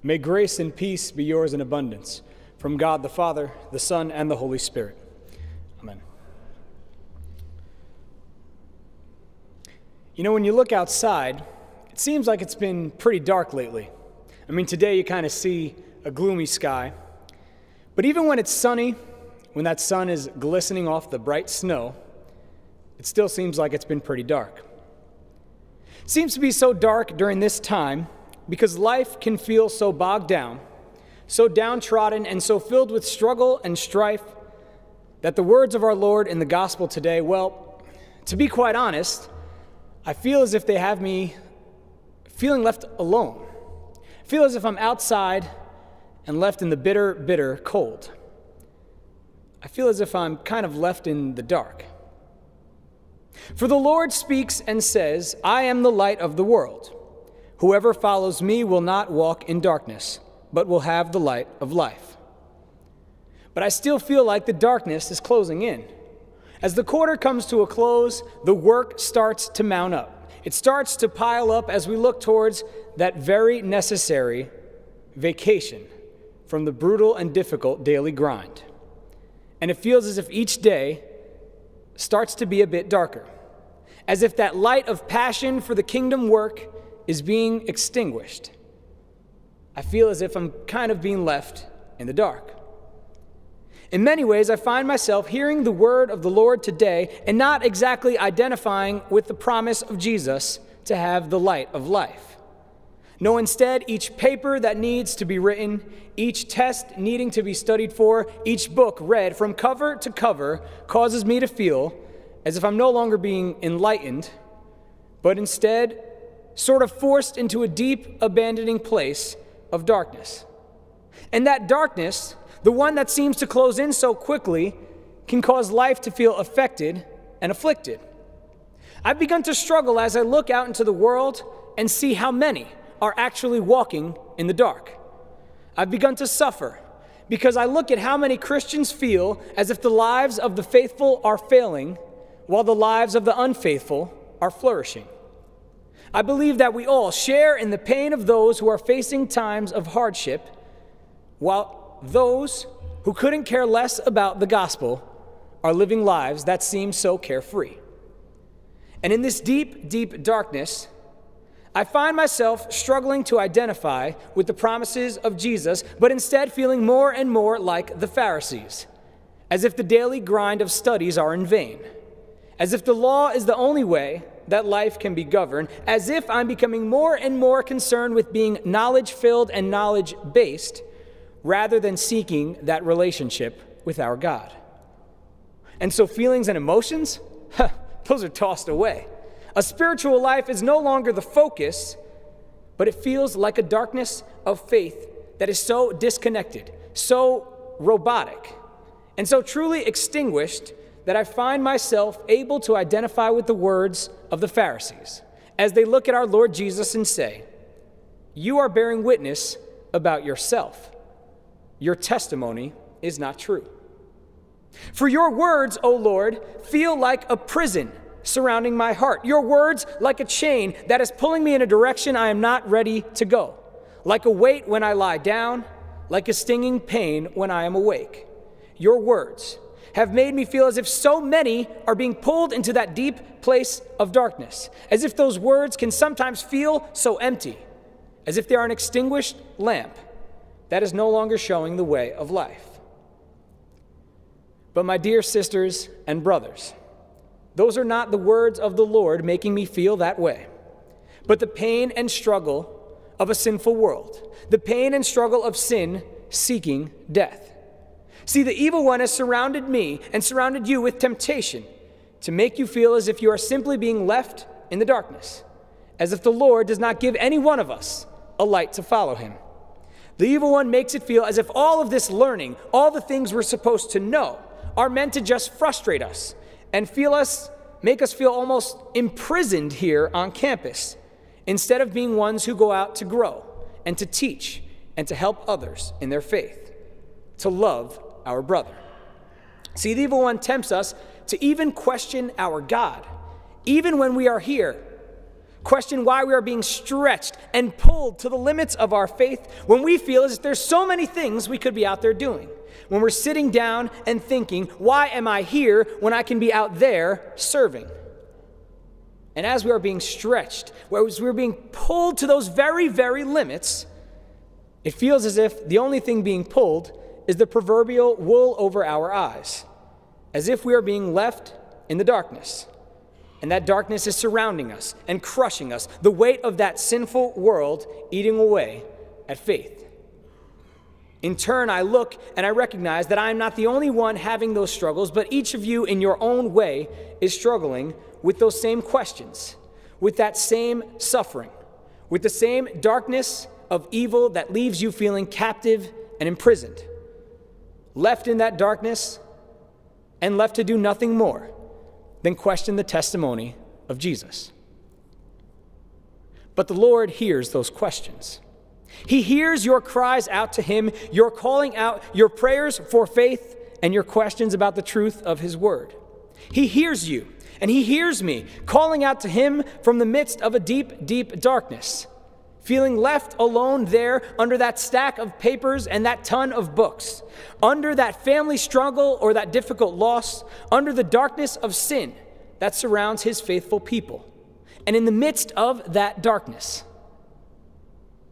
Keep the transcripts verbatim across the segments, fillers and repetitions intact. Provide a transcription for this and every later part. May grace and peace be yours in abundance, from God the Father, the Son, and the Holy Spirit. Amen. You know, when you look outside, it seems like it's been pretty dark lately. I mean, today you kind of see a gloomy sky. But even when it's sunny, when that sun is glistening off the bright snow, it still seems like it's been pretty dark. It seems to be so dark during this time because life can feel so bogged down, so downtrodden, and so filled with struggle and strife that the words of our Lord in the gospel today, well, to be quite honest, I feel as if they have me feeling left alone. I feel as if I'm outside and left in the bitter, bitter cold. I feel as if I'm kind of left in the dark. For the Lord speaks and says, I am the light of the world. Whoever follows me will not walk in darkness, but will have the light of life. But I still feel like the darkness is closing in. As the quarter comes to a close, the work starts to mount up. It starts to pile up as we look towards that very necessary vacation from the brutal and difficult daily grind. And it feels as if each day starts to be a bit darker, as if that light of passion for the kingdom work is being extinguished. I feel as if I'm kind of being left in the dark. In many ways, I find myself hearing the word of the Lord today and not exactly identifying with the promise of Jesus to have the light of life. No, instead, each paper that needs to be written, each test needing to be studied for, each book read from cover to cover causes me to feel as if I'm no longer being enlightened, but instead sort of forced into a deep, abandoning place of darkness. And that darkness, the one that seems to close in so quickly, can cause life to feel affected and afflicted. I've begun to struggle as I look out into the world and see how many are actually walking in the dark. I've begun to suffer because I look at how many Christians feel as if the lives of the faithful are failing while the lives of the unfaithful are flourishing. I believe that we all share in the pain of those who are facing times of hardship, while those who couldn't care less about the gospel are living lives that seem so carefree. And in this deep, deep darkness, I find myself struggling to identify with the promises of Jesus, but instead feeling more and more like the Pharisees, as if the daily grind of studies are in vain, as if the law is the only way that life can be governed, as if I'm becoming more and more concerned with being knowledge-filled and knowledge-based, rather than seeking that relationship with our God. And so feelings and emotions, huh, those are tossed away. A spiritual life is no longer the focus, but it feels like a darkness of faith that is so disconnected, so robotic, and so truly extinguished that I find myself able to identify with the words of the Pharisees as they look at our Lord Jesus and say, "You are bearing witness about yourself. Your testimony is not true. For your words, O Lord, feel like a prison surrounding my heart. Your words like a chain that is pulling me in a direction I am not ready to go, like a weight when I lie down, like a stinging pain when I am awake. Your words have made me feel as if so many are being pulled into that deep place of darkness, as if those words can sometimes feel so empty, as if they are an extinguished lamp that is no longer showing the way of life." But my dear sisters and brothers, those are not the words of the Lord making me feel that way, but the pain and struggle of a sinful world, the pain and struggle of sin seeking death. See, the evil one has surrounded me and surrounded you with temptation to make you feel as if you are simply being left in the darkness, as if the Lord does not give any one of us a light to follow him. The evil one makes it feel as if all of this learning, all the things we're supposed to know, are meant to just frustrate us and feel us, make us feel almost imprisoned here on campus, instead of being ones who go out to grow and to teach and to help others in their faith, to love our brother. See, the evil one tempts us to even question our God, even when we are here, question why we are being stretched and pulled to the limits of our faith when we feel as if there's so many things we could be out there doing. When we're sitting down and thinking, why am I here when I can be out there serving? And as we are being stretched, whereas we're being pulled to those very, very limits, it feels as if the only thing being pulled is the proverbial wool over our eyes, as if we are being left in the darkness. And that darkness is surrounding us and crushing us, the weight of that sinful world eating away at faith. In turn, I look and I recognize that I am not the only one having those struggles, but each of you in your own way is struggling with those same questions, with that same suffering, with the same darkness of evil that leaves you feeling captive and imprisoned, left in that darkness and left to do nothing more than question the testimony of Jesus. But the Lord hears those questions. He hears your cries out to him, your calling out, your prayers for faith, and your questions about the truth of his word. He hears you, and he hears me, calling out to him from the midst of a deep, deep darkness, feeling left alone there under that stack of papers and that ton of books, under that family struggle or that difficult loss, under the darkness of sin that surrounds his faithful people. And in the midst of that darkness,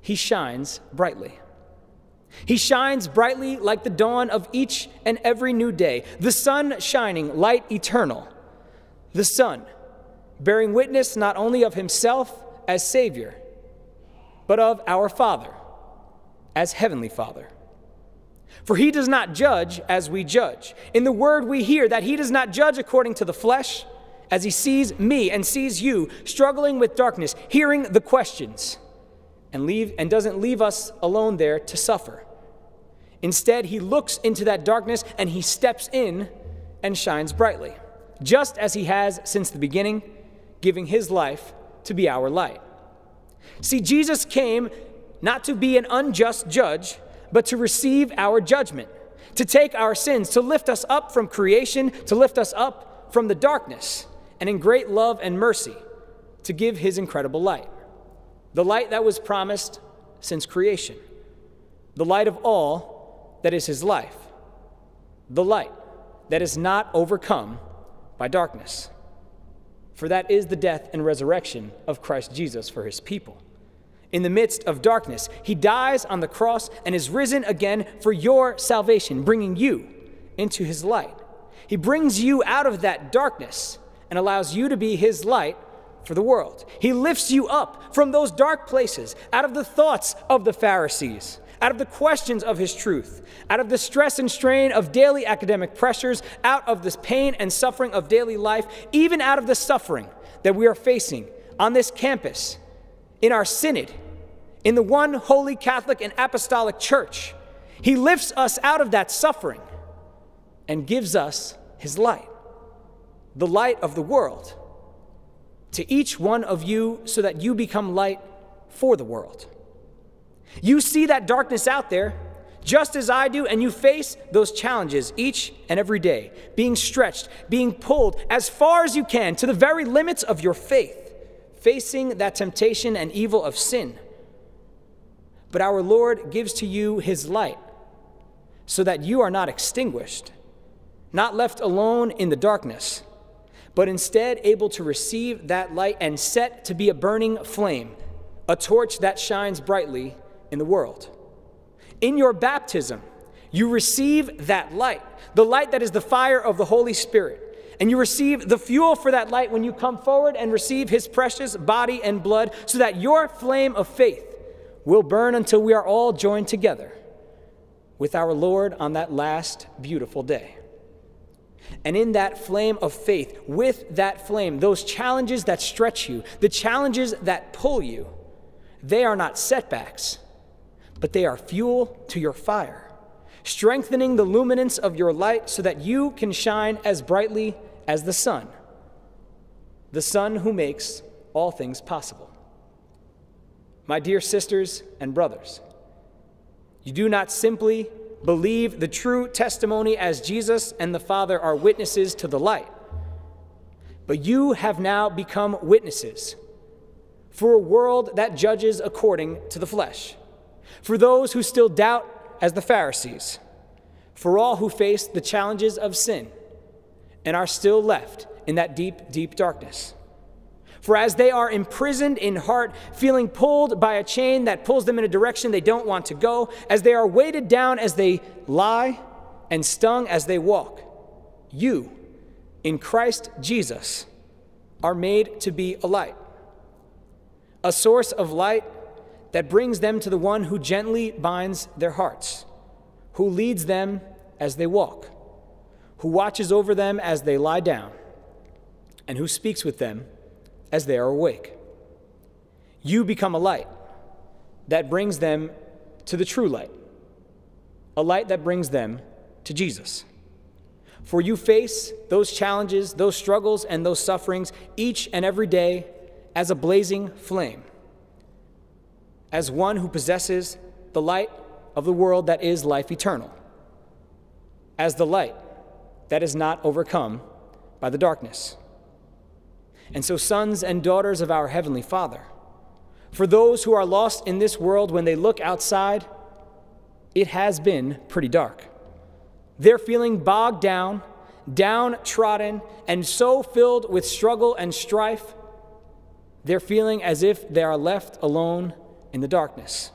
he shines brightly. He shines brightly like the dawn of each and every new day, the sun shining, light eternal, the Son bearing witness not only of himself as Savior, but of our Father as Heavenly Father. For he does not judge as we judge. In the word we hear that he does not judge according to the flesh, as he sees me and sees you struggling with darkness, hearing the questions, and leave and doesn't leave us alone there to suffer. Instead, he looks into that darkness and he steps in and shines brightly, just as he has since the beginning, giving his life to be our light. See, Jesus came not to be an unjust judge, but to receive our judgment, to take our sins, to lift us up from creation, to lift us up from the darkness, and in great love and mercy, to give his incredible light. The light that was promised since creation. The light of all that is his life. The light that is not overcome by darkness. For that is the death and resurrection of Christ Jesus for his people. In the midst of darkness, he dies on the cross and is risen again for your salvation, bringing you into his light. He brings you out of that darkness and allows you to be his light for the world. He lifts you up from those dark places, out of the thoughts of the Pharisees, out of the questions of his truth, out of the stress and strain of daily academic pressures, out of this pain and suffering of daily life, even out of the suffering that we are facing on this campus, in our synod, in the one holy Catholic and apostolic church. He lifts us out of that suffering and gives us his light, the light of the world, to each one of you so that you become light for the world. You see that darkness out there, just as I do, and you face those challenges each and every day, being stretched, being pulled as far as you can to the very limits of your faith, facing that temptation and evil of sin. But our Lord gives to you his light so that you are not extinguished, not left alone in the darkness, but instead able to receive that light and set to be a burning flame, a torch that shines brightly in the world. In your baptism, you receive that light, the light that is the fire of the Holy Spirit. And you receive the fuel for that light when you come forward and receive his precious body and blood so that your flame of faith will burn until we are all joined together with our Lord on that last beautiful day. And in that flame of faith, with that flame, those challenges that stretch you, the challenges that pull you, they are not setbacks, but they are fuel to your fire, strengthening the luminance of your light so that you can shine as brightly as the sun, the sun who makes all things possible. My dear sisters and brothers, you do not simply believe the true testimony as Jesus and the Father are witnesses to the light. But you have now become witnesses, for a world that judges according to the flesh, for those who still doubt as the Pharisees, for all who face the challenges of sin and are still left in that deep, deep darkness. For as they are imprisoned in heart, feeling pulled by a chain that pulls them in a direction they don't want to go, as they are weighted down as they lie and stung as they walk, you, in Christ Jesus, are made to be a light, a source of light that brings them to the one who gently binds their hearts, who leads them as they walk, who watches over them as they lie down, and who speaks with them as they are awake. You become a light that brings them to the true light, a light that brings them to Jesus. For you face those challenges, those struggles, and those sufferings each and every day as a blazing flame, as one who possesses the light of the world that is life eternal, as the light that is not overcome by the darkness. And so, sons and daughters of our Heavenly Father, for those who are lost in this world, when they look outside, it has been pretty dark. They're feeling bogged down, downtrodden, and so filled with struggle and strife, they're feeling as if they are left alone in the darkness.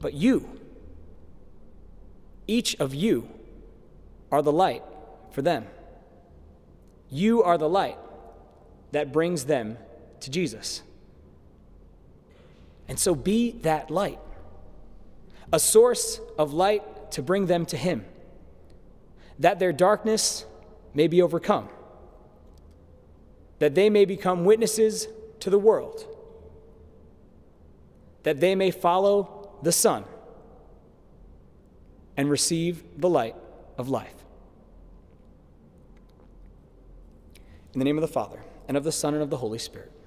But you, each of you, are the light for them. You are the light that brings them to Jesus. And so be that light, a source of light to bring them to Him, that their darkness may be overcome, that they may become witnesses to the world, that they may follow the Son and receive the light of life. In the name of the Father, and of the Son, and of the Holy Spirit.